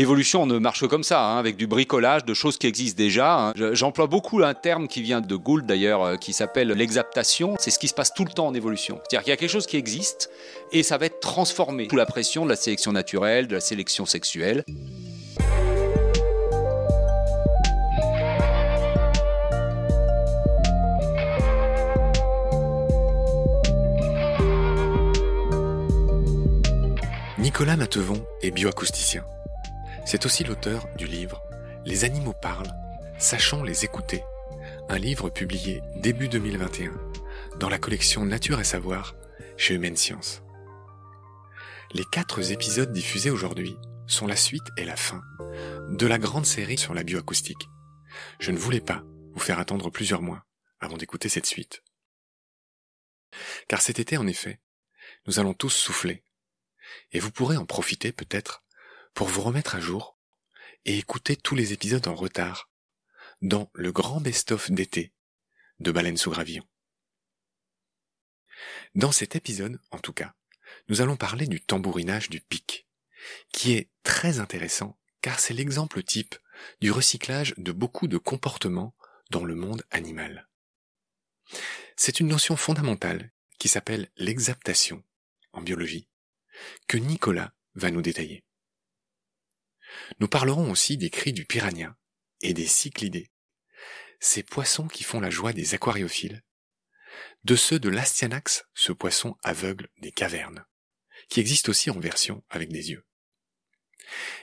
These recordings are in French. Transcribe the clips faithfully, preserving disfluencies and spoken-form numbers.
l'évolution ne marche comme ça, hein, avec du bricolage, de choses qui existent déjà. Hein. J'emploie beaucoup un terme qui vient de Gould d'ailleurs, qui s'appelle l'exaptation. C'est ce qui se passe tout le temps en évolution. C'est-à-dire qu'il y a quelque chose qui existe et ça va être transformé sous la pression de la sélection naturelle, de la sélection sexuelle. Nicolas Mathevon est bioacousticien. C'est aussi l'auteur du livre « Les animaux parlent, sachons les écouter », un livre publié début deux mille vingt et un dans la collection Nature et Savoir chez Humaine Science. Les quatre épisodes diffusés aujourd'hui sont la suite et la fin de la grande série sur la bioacoustique. Je ne voulais pas vous faire attendre plusieurs mois avant d'écouter cette suite. Car cet été, en effet, nous allons tous souffler. Et vous pourrez en profiter peut-être pour vous remettre à jour et écouter tous les épisodes en retard dans le grand best-of d'été de Baleine-sous-Gravillon. Dans cet épisode, en tout cas, nous allons parler du tambourinage du pic, qui est très intéressant car c'est l'exemple type du recyclage de beaucoup de comportements dans le monde animal. C'est une notion fondamentale qui s'appelle l'exaptation en biologie, que Nicolas va nous détailler. Nous parlerons aussi des cris du piranha et des cyclidés, ces poissons qui font la joie des aquariophiles, de ceux de l'Astyanax, ce poisson aveugle des cavernes, qui existe aussi en version avec des yeux.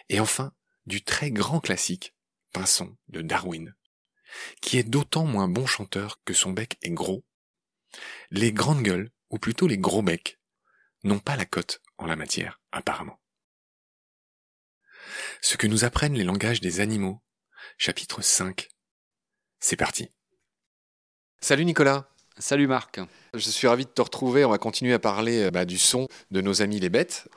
Et enfin, du très grand classique, Pinson de Darwin, qui est d'autant moins bon chanteur que son bec est gros. Les grandes gueules, ou plutôt les gros becs, n'ont pas la cote en la matière, apparemment. Ce que nous apprennent les langages des animaux, chapitre cinq. C'est parti. Salut Nicolas. Salut Marc. Je suis ravi de te retrouver. On va continuer à parler bah, du son de nos amis les bêtes.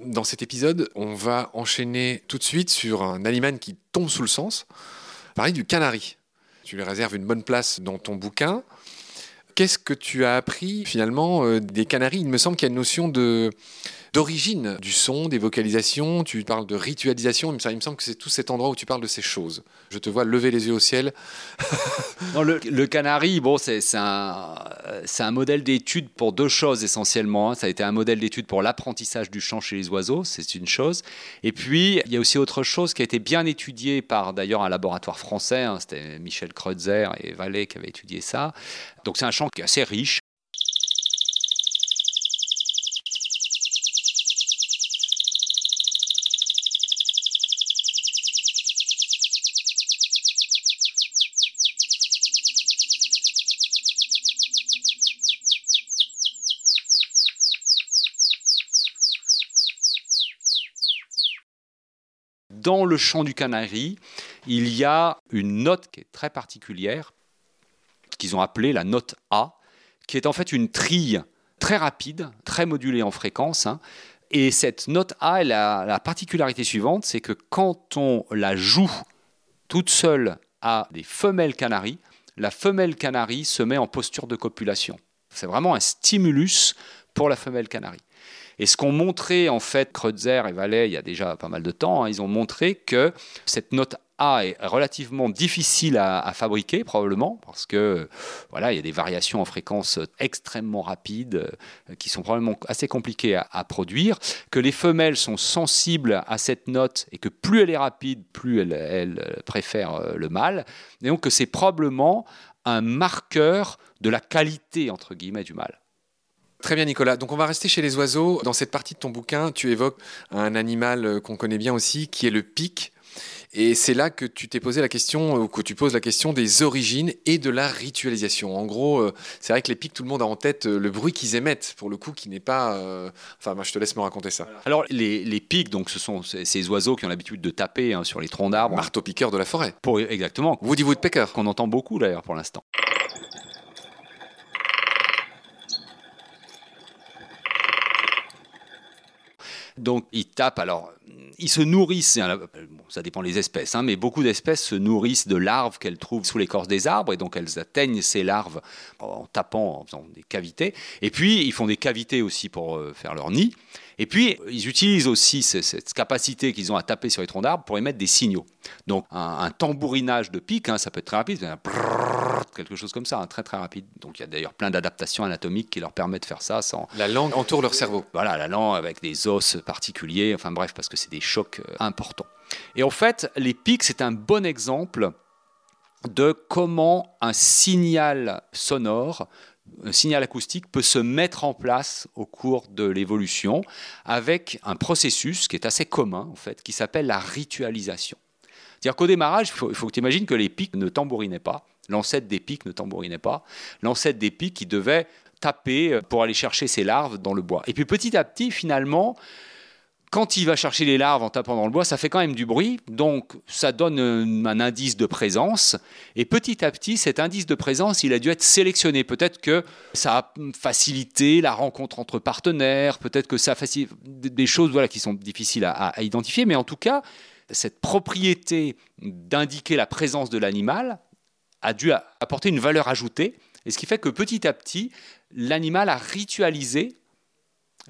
Dans cet épisode, on va enchaîner tout de suite sur un animal qui tombe sous le sens. Parler du canari. Tu lui réserves une bonne place dans ton bouquin. Qu'est-ce que tu as appris finalement euh, des canaris ? Il me semble qu'il y a une notion de, d'origine du son, des vocalisations, tu parles de ritualisation, il me semble que c'est tout cet endroit où tu parles de ces choses. Je te vois lever les yeux au ciel. Non, le, le canari, bon, c'est, c'est, un, c'est un modèle d'étude pour deux choses essentiellement. Hein. Ça a été un modèle d'étude pour l'apprentissage du chant chez les oiseaux, c'est une chose. Et puis, il y a aussi autre chose qui a été bien étudiée par d'ailleurs un laboratoire français, hein. C'était Michel Kreutzer et Vallée qui avaient étudié ça. Donc c'est un chant qui est assez riche. Dans le chant du canari, il y a une note qui est très particulière, qu'ils ont appelée la note A, qui est en fait une trille très rapide, très modulée en fréquence. Hein. Et cette note A, elle a la particularité suivante, c'est que quand on la joue toute seule à des femelles canaries, la femelle canarie se met en posture de copulation. C'est vraiment un stimulus pour la femelle canarie. Et ce qu'ont montré, en fait, Kreutzer et Vallée, il y a déjà pas mal de temps, hein, ils ont montré que cette note A est relativement difficile à, à fabriquer, probablement, parce que voilà, il y a des variations en fréquence extrêmement rapides, euh, qui sont probablement assez compliquées à, à produire, que les femelles sont sensibles à cette note et que plus elle est rapide, plus elle, elle préfère le mâle. Et donc que c'est probablement un marqueur de la qualité, entre guillemets, du mâle. Très bien Nicolas, donc on va rester chez les oiseaux. Dans cette partie de ton bouquin, tu évoques un animal qu'on connaît bien aussi, qui est le pic. Et c'est là que tu t'es posé la question, ou que tu poses la question des origines et de la ritualisation. En gros, c'est vrai que les pics, tout le monde a en tête le bruit qu'ils émettent, pour le coup, qui n'est pas... Euh... Enfin, moi, je te laisse me raconter ça. Alors, les, les pics, donc, ce sont ces oiseaux qui ont l'habitude de taper hein, sur les troncs d'arbres. Marteau-piqueur de la forêt. Pour, exactement. Woody Woodpecker. Qu'on entend beaucoup, d'ailleurs, pour l'instant. Donc ils tapent, alors ils se nourrissent, bon, ça dépend des espèces, hein, mais beaucoup d'espèces se nourrissent de larves qu'elles trouvent sous l'écorce des arbres, et donc elles atteignent ces larves en tapant, en faisant des cavités, et puis ils font des cavités aussi pour faire leur nid, et puis ils utilisent aussi cette capacité qu'ils ont à taper sur les troncs d'arbres pour émettre des signaux. Donc un, un tambourinage de pic, hein, ça peut être très rapide, un brrr, quelque chose comme ça, hein, très très rapide. Donc il y a d'ailleurs plein d'adaptations anatomiques qui leur permettent de faire ça sans... La langue entoure leur cerveau. Voilà, la langue avec des os particuliers, enfin bref, parce que c'est des chocs importants. Et en fait, les pics, c'est un bon exemple de comment un signal sonore, un signal acoustique peut se mettre en place au cours de l'évolution avec un processus qui est assez commun en fait, qui s'appelle la ritualisation. C'est-à-dire qu'au démarrage, il faut, faut que tu imagines que les pics ne tambourinaient pas, l'ancêtre des pics ne tambourinait pas, l'ancêtre des pics qui devait taper pour aller chercher ses larves dans le bois. Et puis petit à petit, finalement, quand il va chercher les larves en tapant dans le bois, ça fait quand même du bruit, donc ça donne un, un indice de présence. Et petit à petit, cet indice de présence, il a dû être sélectionné. Peut-être que ça a facilité la rencontre entre partenaires, peut-être que ça facilite des choses voilà, qui sont difficiles à, à identifier, mais en tout cas, cette propriété d'indiquer la présence de l'animal a dû apporter une valeur ajoutée, et ce qui fait que petit à petit, l'animal a ritualisé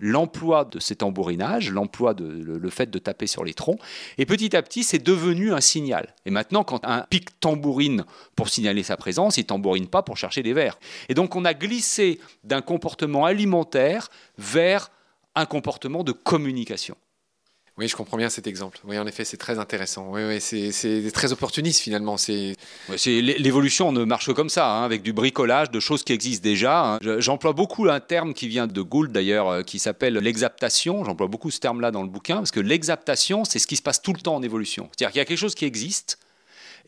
l'emploi de ces tambourinages, l'emploi de le, le fait de taper sur les troncs, et petit à petit, c'est devenu un signal. Et maintenant, quand un pic tambourine pour signaler sa présence, il ne tambourine pas pour chercher des vers. Et donc, on a glissé d'un comportement alimentaire vers un comportement de communication. Oui, je comprends bien cet exemple. Oui, en effet, c'est très intéressant. Oui, oui, c'est, c'est très opportuniste, finalement. C'est... Oui, c'est, l'évolution ne marche que comme ça, hein, avec du bricolage, de choses qui existent déjà. Hein. J'emploie beaucoup un terme qui vient de Gould, d'ailleurs, qui s'appelle l'exaptation. J'emploie beaucoup ce terme-là dans le bouquin, parce que l'exaptation, c'est ce qui se passe tout le temps en évolution. C'est-à-dire qu'il y a quelque chose qui existe,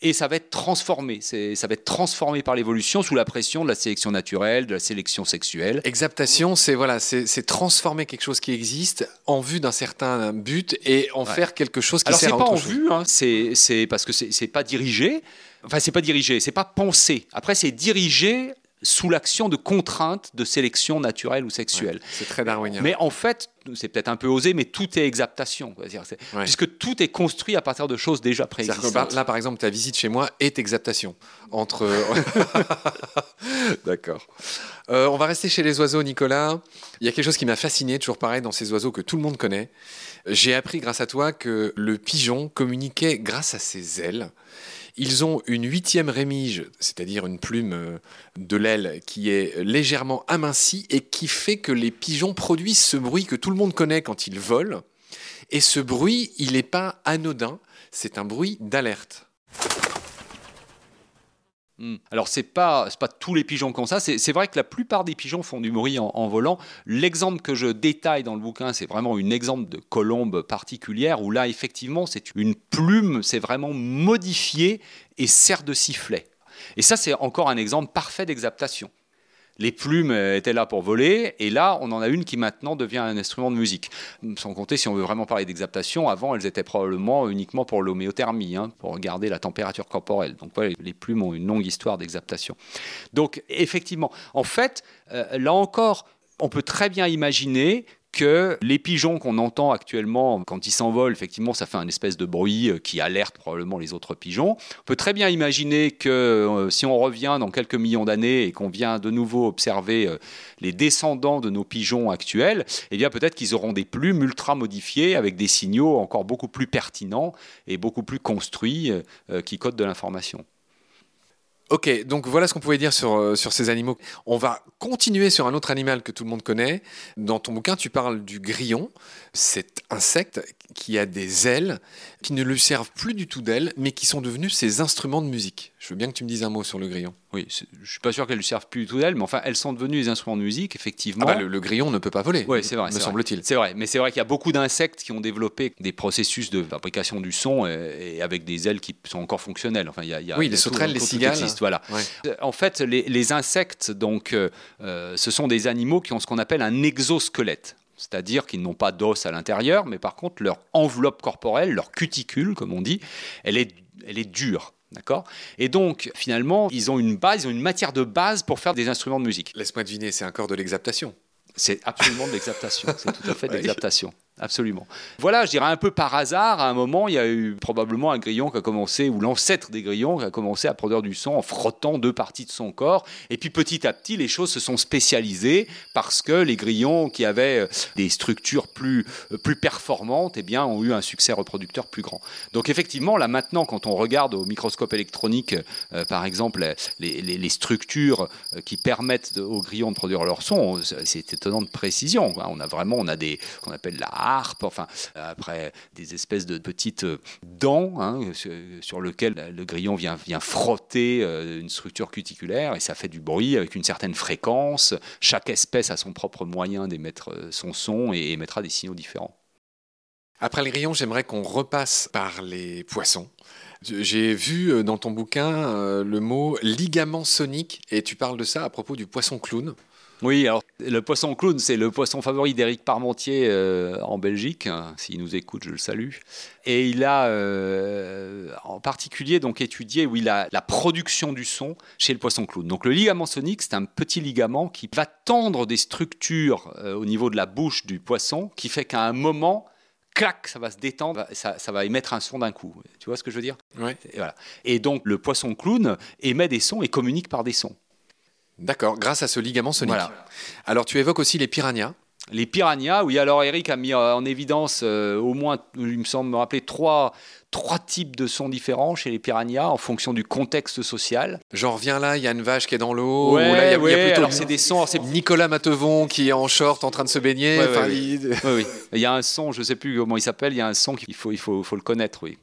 et ça va être transformé. C'est, ça va être transformé par l'évolution sous la pression de la sélection naturelle, de la sélection sexuelle. Exaptation, c'est, voilà, c'est, c'est transformer quelque chose qui existe en vue d'un certain but et en ouais. faire quelque chose qui Alors, sert à autre chose. Alors, c'est pas en vue, hein. c'est, c'est parce que c'est, c'est pas dirigé. Enfin, c'est pas dirigé, c'est pas pensé. Après, c'est dirigé sous l'action de contraintes de sélection naturelle ou sexuelle. Ouais, c'est très darwinien. Mais en fait, c'est peut-être un peu osé, mais tout est exaptation. C'est-à-dire, c'est... Ouais. Puisque tout est construit à partir de choses déjà préexistantes. Là, par exemple, ta visite chez moi est exaptation. Entre... D'accord. Euh, on va rester chez les oiseaux, Nicolas. Il y a quelque chose qui m'a fasciné, toujours pareil, dans ces oiseaux que tout le monde connaît. J'ai appris grâce à toi que le pigeon communiquait grâce à ses ailes. Ils ont une huitième rémige, c'est-à-dire une plume de l'aile qui est légèrement amincie et qui fait que les pigeons produisent ce bruit que tout le monde connaît quand ils volent. Et ce bruit, il n'est pas anodin, c'est un bruit d'alerte. Alors, c'est pas, c'est pas tous les pigeons qui ont ça. C'est, c'est vrai que la plupart des pigeons font du bruit en, en volant. L'exemple que je détaille dans le bouquin, c'est vraiment un exemple de colombe particulière où là, effectivement, c'est une plume, c'est vraiment modifiée et sert de sifflet. Et ça, c'est encore un exemple parfait d'exaptation. Les plumes étaient là pour voler, et là, on en a une qui maintenant devient un instrument de musique. Sans compter, si on veut vraiment parler d'exaptation, avant, elles étaient probablement uniquement pour l'homéothermie, hein, pour garder la température corporelle. Donc, ouais, les plumes ont une longue histoire d'exaptation. Donc, effectivement, en fait, euh, là encore, on peut très bien imaginer que les pigeons qu'on entend actuellement, quand ils s'envolent, effectivement, ça fait un espèce de bruit qui alerte probablement les autres pigeons. On peut très bien imaginer que euh, si on revient dans quelques millions d'années et qu'on vient de nouveau observer euh, les descendants de nos pigeons actuels, eh bien peut-être qu'ils auront des plumes ultra modifiées avec des signaux encore beaucoup plus pertinents et beaucoup plus construits euh, qui codent de l'information. Ok, donc voilà ce qu'on pouvait dire sur, sur ces animaux. On va continuer sur un autre animal que tout le monde connaît. Dans ton bouquin, tu parles du grillon, cet insecte qui a des ailes, qui ne lui servent plus du tout d'ailes, mais qui sont devenus ses instruments de musique. Je veux bien que tu me dises un mot sur le grillon. Oui, je ne suis pas sûr qu'elles ne lui servent plus du tout d'ailes, mais enfin, elles sont devenues des instruments de musique, effectivement. Ah bah, le, le grillon ne peut pas voler, oui, c'est vrai, me c'est semble-t-il. Vrai. C'est vrai, mais c'est vrai qu'il y a beaucoup d'insectes qui ont développé des processus de fabrication du son et, et avec des ailes qui sont encore fonctionnelles. Enfin, y a, y a, oui, les sauterelles, les cigales. Voilà. Ouais. En fait, les, les insectes, donc, euh, ce sont des animaux qui ont ce qu'on appelle un exosquelette. C'est-à-dire qu'ils n'ont pas d'os à l'intérieur, mais par contre, leur enveloppe corporelle, leur cuticule, comme on dit, elle est, elle est dure. D'accord ? Et donc, finalement, ils ont une base, ils ont une matière de base pour faire des instruments de musique. Laisse-moi deviner, c'est encore de l'exaptation. C'est absolument de l'exaptation. C'est tout à fait de l'exaptation. absolument. Voilà, je dirais un peu par hasard, à un moment, il y a eu probablement un grillon qui a commencé, ou l'ancêtre des grillons qui a commencé à produire du son en frottant deux parties de son corps. Et puis petit à petit, les choses se sont spécialisées parce que les grillons qui avaient des structures plus, plus performantes, eh bien, ont eu un succès reproducteur plus grand. Donc effectivement, là maintenant, quand on regarde au microscope électronique, euh, par exemple, les, les, les structures qui permettent de, aux grillons de produire leur son, c'est étonnant de précision. On a vraiment, on a des, qu'on appelle la harpe, enfin, après des espèces de petites dents hein, sur lesquelles le grillon vient, vient frotter une structure cuticulaire et ça fait du bruit avec une certaine fréquence. Chaque espèce a son propre moyen d'émettre son son et émettra des signaux différents. Après les grillons, j'aimerais qu'on repasse par les poissons. J'ai vu dans ton bouquin le mot « ligament sonique » et tu parles de ça à propos du poisson clown. Oui, alors le poisson clown, c'est le poisson favori d'Éric Parmentier euh, en Belgique. S'il nous écoute, je le salue. Et il a euh, en particulier donc, étudié oui, la, la production du son chez le poisson clown. Donc le ligament sonique, c'est un petit ligament qui va tendre des structures euh, au niveau de la bouche du poisson qui fait qu'à un moment... clac, ça va se détendre, ça, ça va émettre un son d'un coup. Tu vois ce que je veux dire ? Oui. Et, voilà. Et donc, le poisson clown émet des sons et communique par des sons. D'accord, grâce à ce ligament sonique. Voilà. Alors, tu évoques aussi les piranhas. Les piranhas, oui. Alors, Eric a mis en évidence euh, au moins, il me semble me rappeler, trois... Trois types de sons différents chez les piranhas en fonction du contexte social. J'en reviens là, il y a une vache qui est dans l'eau. Ouais, ou là, y a, ouais, y a plutôt alors c'est des sons. Alors c'est... Nicolas Mathevon qui est en short en train de se baigner. Ouais, enfin, ouais, il... Oui. Ouais, oui. Il y a un son, je ne sais plus comment il s'appelle, il y a un son qu'il faut, il faut, faut le connaître, oui.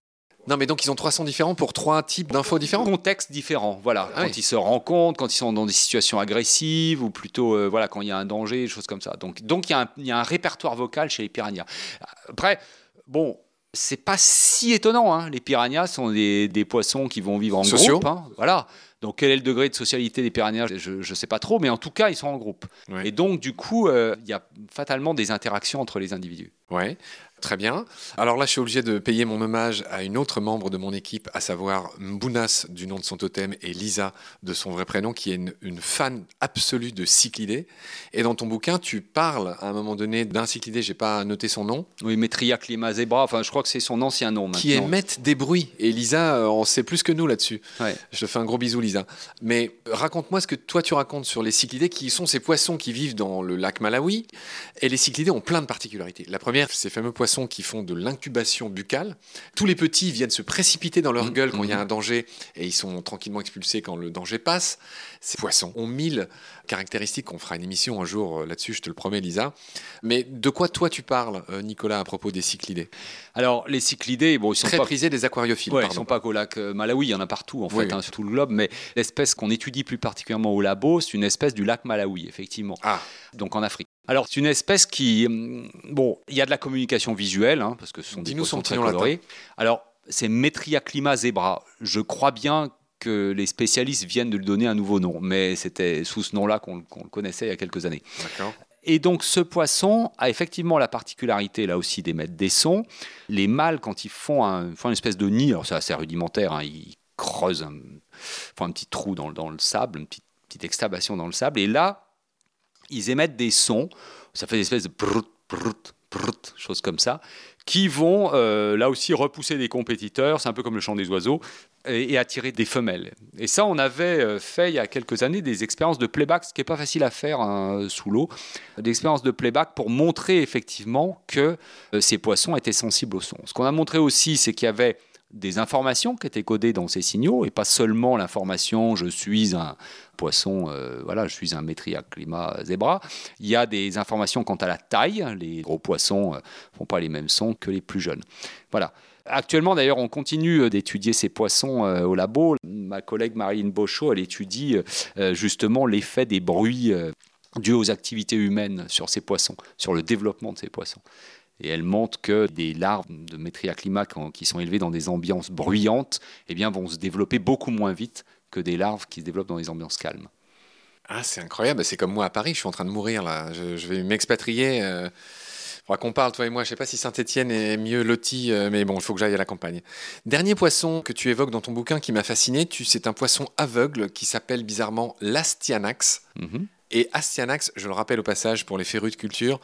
Non, mais donc ils ont trois sons différents pour trois types d'infos différents. Contextes différents, voilà. Ah, quand oui. ils se rencontrent, quand ils sont dans des situations agressives ou plutôt euh, voilà, quand il y a un danger, des choses comme ça. Donc, donc il, y a un, il y a un répertoire vocal chez les piranhas. Après, bon... C'est pas si étonnant, hein. Les piranhas sont des, des poissons qui vont vivre en Sociaux. groupe. Hein. Voilà. Donc quel est le degré de socialité des piranhas ? Je ne sais pas trop, mais en tout cas, ils sont en groupe. Ouais. Et donc, du coup, il euh, y a fatalement des interactions entre les individus. Oui, très bien. Alors là, je suis obligé de payer mon hommage à une autre membre de mon équipe, à savoir Mbounas, du nom de son totem, et Lisa, de son vrai prénom, qui est une, une fan absolue de cyclidés. Et dans ton bouquin, tu parles à un moment donné d'un cyclidé, je n'ai pas noté son nom. Oui, Metriaclima zebra, enfin, je crois que c'est son ancien nom maintenant. Qui émettent des bruits. Et Lisa, on sait plus que nous là-dessus. Ouais. Je te fais un gros bisou, Lisa. Mais raconte-moi ce que toi tu racontes sur les cyclidés, qui sont ces poissons qui vivent dans le lac Malawi. Et les cyclidés ont plein de particularités. La première, ces fameux poissons qui font de l'incubation buccale. Tous les petits viennent se précipiter dans leur gueule quand il mmh. y a un danger et ils sont tranquillement expulsés quand le danger passe. Ces poissons ont mille caractéristiques. On fera une émission un jour là-dessus, je te le promets, Lisa. Mais de quoi toi tu parles, Nicolas, à propos des cyclidés ? Alors les cyclidés, bon, ils sont très pas... prisés des aquariophiles. Ouais, ils ne sont pas qu'au lac Malawi, il y en a partout en oui, fait, oui. Hein, sur tout le globe, mais l'espèce qu'on étudie plus particulièrement au labo, c'est une espèce du lac Malawi, effectivement, ah. donc en Afrique. Alors, c'est une espèce qui... Bon, il y a de la communication visuelle, hein, parce que ce sont des poissons très colorés. Alors, c'est Metriaclima zebra. Je crois bien que les spécialistes viennent de lui donner un nouveau nom, mais c'était sous ce nom-là qu'on, qu'on le connaissait il y a quelques années. D'accord. Et donc, ce poisson a effectivement la particularité, là aussi, d'émettre des sons. Les mâles, quand ils font, un, font une espèce de nid, alors c'est assez rudimentaire, hein, ils creusent... Un, font un petit trou dans, dans le sable, une petite, petite excavation dans le sable, et là, ils émettent des sons, ça fait des espèces de brut, brut, brut, choses comme ça, qui vont euh, là aussi repousser des compétiteurs, c'est un peu comme le chant des oiseaux, et, et attirer des femelles. Et ça, on avait fait il y a quelques années des expériences de playback, ce qui n'est pas facile à faire hein, sous l'eau, des expériences de playback pour montrer effectivement que euh, ces poissons étaient sensibles au son. Ce qu'on a montré aussi, c'est qu'il y avait des informations qui étaient codées dans ces signaux et pas seulement l'information « je suis un poisson, euh, voilà, je suis un Metriaclima zebra ». Il y a des informations quant à la taille. Les gros poissons ne euh, font pas les mêmes sons que les plus jeunes. Voilà. Actuellement, d'ailleurs, on continue d'étudier ces poissons euh, au labo. Ma collègue Marine Beauchot, elle étudie euh, justement l'effet des bruits euh, dus aux activités humaines sur ces poissons, sur le développement de ces poissons. Et elle montre que des larves de Metriaclima qui sont élevées dans des ambiances bruyantes eh bien, vont se développer beaucoup moins vite que des larves qui se développent dans des ambiances calmes. Ah, c'est incroyable. C'est comme moi à Paris. Je suis en train de mourir, là. Je, je vais m'expatrier. Euh... Il faudra qu'on parle, toi et moi. Je ne sais pas si Saint-Étienne est mieux loti, euh, mais bon, il faut que j'aille à la campagne. Dernier poisson que tu évoques dans ton bouquin qui m'a fasciné, tu, c'est un poisson aveugle qui s'appelle bizarrement l'Astyanax. Mm-hmm. Et Astyanax, je le rappelle au passage pour les férus de culture,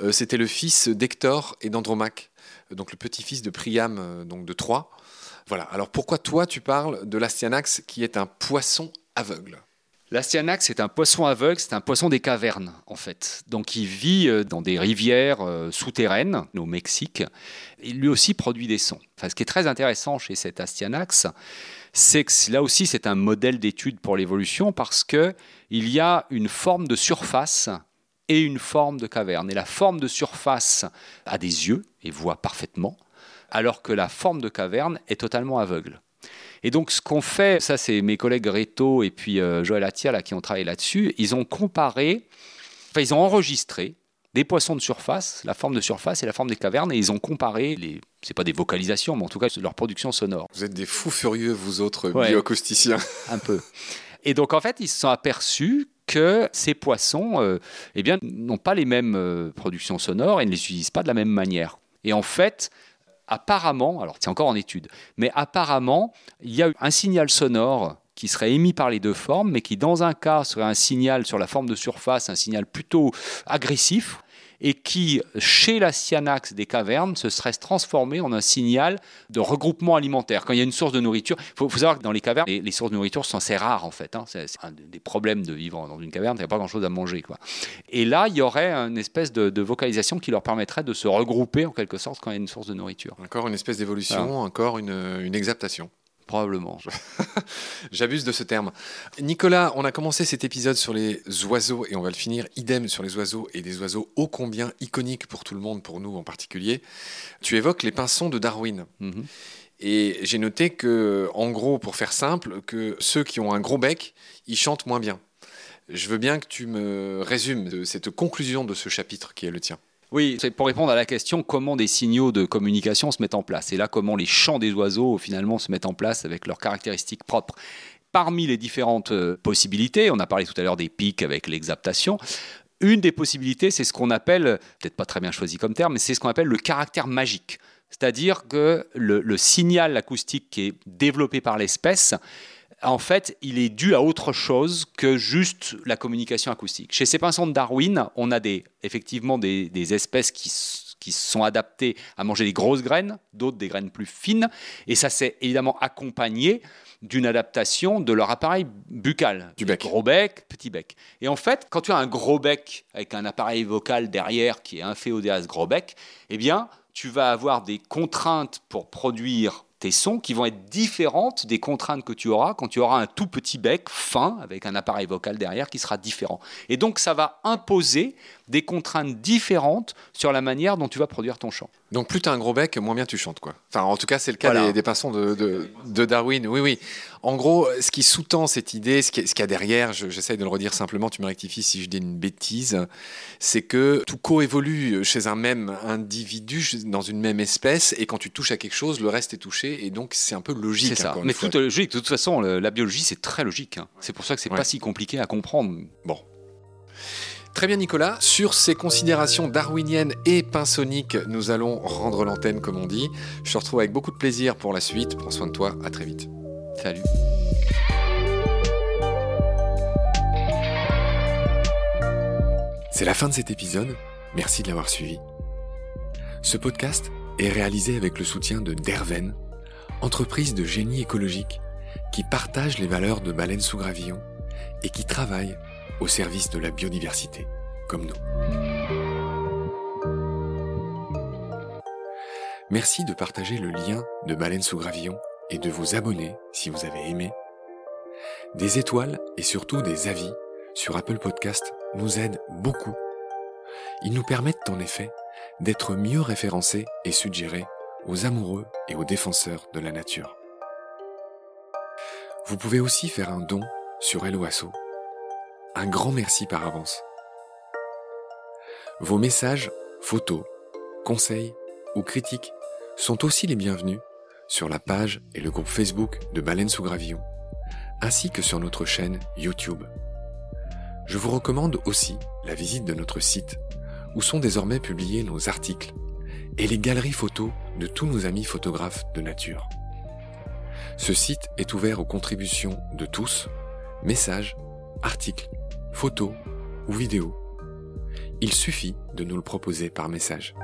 euh, c'était le fils d'Hector et d'Andromaque, donc le petit-fils de Priam, euh, donc de Troie. Voilà. Alors pourquoi toi tu parles de l'Astyanax qui est un poisson aveugle ? L'Astyanax est un poisson aveugle, c'est un poisson des cavernes en fait. Donc il vit dans des rivières euh, souterraines au Mexique. Il lui aussi produit des sons. Enfin, ce qui est très intéressant chez cet Astyanax, c'est que là aussi c'est un modèle d'étude pour l'évolution parce qu'il y a une forme de surface et une forme de caverne. Et la forme de surface a des yeux et voit parfaitement, alors que la forme de caverne est totalement aveugle. Et donc, ce qu'on fait, ça, c'est mes collègues Réto et puis euh, Joël Attia là, qui ont travaillé là-dessus. Ils ont comparé, enfin, ils ont enregistré des poissons de surface, la forme de surface et la forme des cavernes, et ils ont comparé les. C'est pas des vocalisations, mais en tout cas, leur production sonore. Vous êtes des fous furieux, vous autres ouais, bioacousticiens. Un peu. Et donc, en fait, ils se sont aperçus que ces poissons, euh, eh bien, n'ont pas les mêmes euh, productions sonores et ne les utilisent pas de la même manière. Et en fait. Apparemment, alors c'est encore en étude, mais apparemment, il y a un signal sonore qui serait émis par les deux formes, mais qui dans un cas serait un signal sur la forme de surface, un signal plutôt agressif, et qui, chez l'Astyanax des cavernes, se serait transformé en un signal de regroupement alimentaire. Quand il y a une source de nourriture, il faut, faut savoir que dans les cavernes, les, les sources de nourriture sont assez rares en fait. Hein. C'est, c'est un des problèmes de vivre dans une caverne, il n'y a pas grand-chose à manger, quoi. Et là, il y aurait une espèce de, de vocalisation qui leur permettrait de se regrouper en quelque sorte quand il y a une source de nourriture. Encore une espèce d'évolution, voilà. Encore une, une exaptation. Probablement. J'abuse de ce terme. Nicolas, on a commencé cet épisode sur les oiseaux et on va le finir idem sur les oiseaux et des oiseaux ô combien iconiques pour tout le monde, pour nous en particulier. Tu évoques les pinsons de Darwin. Mm-hmm. Et j'ai noté que, en gros, pour faire simple, que ceux qui ont un gros bec, ils chantent moins bien. Je veux bien que tu me résumes cette conclusion de ce chapitre qui est le tien. Oui, c'est pour répondre à la question comment des signaux de communication se mettent en place. Et là, comment les chants des oiseaux, finalement, se mettent en place avec leurs caractéristiques propres. Parmi les différentes possibilités, on a parlé tout à l'heure des pics avec l'exaptation. Une des possibilités, c'est ce qu'on appelle, peut-être pas très bien choisi comme terme, mais c'est ce qu'on appelle le caractère magique. C'est-à-dire que le, le signal acoustique qui est développé par l'espèce, en fait, il est dû à autre chose que juste la communication acoustique. Chez ces pinsons de Darwin, on a des, effectivement des, des espèces qui, qui sont adaptées à manger des grosses graines, d'autres des graines plus fines, et ça s'est évidemment accompagné d'une adaptation de leur appareil buccal. Du bec. Gros bec, petit bec. Et en fait, quand tu as un gros bec avec un appareil vocal derrière qui est inféodé à ce gros bec, eh bien, tu vas avoir des contraintes pour produire tes sons qui vont être différentes des contraintes que tu auras quand tu auras un tout petit bec fin avec un appareil vocal derrière qui sera différent. Et donc, ça va imposer des contraintes différentes sur la manière dont tu vas produire ton chant. Donc, plus tu as un gros bec, moins bien tu chantes, quoi. Enfin, en tout cas, c'est le cas voilà. des, des pinsons de, de, de Darwin. Oui, oui. En gros, ce qui sous-tend cette idée, ce qu'il y a derrière, je, j'essaye de le redire simplement, tu me rectifies si je dis une bêtise, c'est que tout coévolue chez un même individu, dans une même espèce, et quand tu touches à quelque chose, le reste est touché, et donc c'est un peu logique. C'est ça, mais tout est logique. De toute façon, le, la biologie, c'est très logique. Hein. C'est pour ça que c'est ouais. pas si compliqué à comprendre. Bon. Très bien Nicolas, sur ces considérations darwiniennes et pinsoniques, nous allons rendre l'antenne comme on dit. Je te retrouve avec beaucoup de plaisir pour la suite, prends soin de toi, à très vite. Salut. C'est la fin de cet épisode, merci de l'avoir suivi. Ce podcast est réalisé avec le soutien de Derven, entreprise de génie écologique qui partage les valeurs de Baleine-sous-Gravillon et qui travaille au service de la biodiversité, comme nous. Merci de partager le lien de Baleine-sous-Gravillon et de vous abonner si vous avez aimé. Des étoiles et surtout des avis sur Apple Podcasts nous aident beaucoup. Ils nous permettent en effet d'être mieux référencés et suggérés aux amoureux et aux défenseurs de la nature. Vous pouvez aussi faire un don sur HelloAsso. Un grand merci par avance. Vos messages, photos, conseils ou critiques sont aussi les bienvenus sur la page et le groupe Facebook de Baleine-sous-Gravillon, ainsi que sur notre chaîne YouTube. Je vous recommande aussi la visite de notre site, où sont désormais publiés nos articles et les galeries photos de tous nos amis photographes de nature. Ce site est ouvert aux contributions de tous, messages, articles, photos ou vidéo. Il suffit de nous le proposer par message.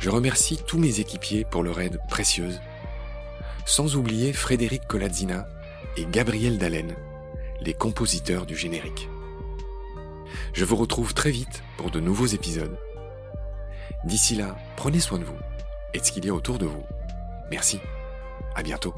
Je remercie tous mes équipiers pour leur aide précieuse, sans oublier Frédéric Colazzina et Gabriel Dallaine, les compositeurs du générique. Je vous retrouve très vite pour de nouveaux épisodes. D'ici là, prenez soin de vous et de ce qu'il y a autour de vous. Merci, à bientôt.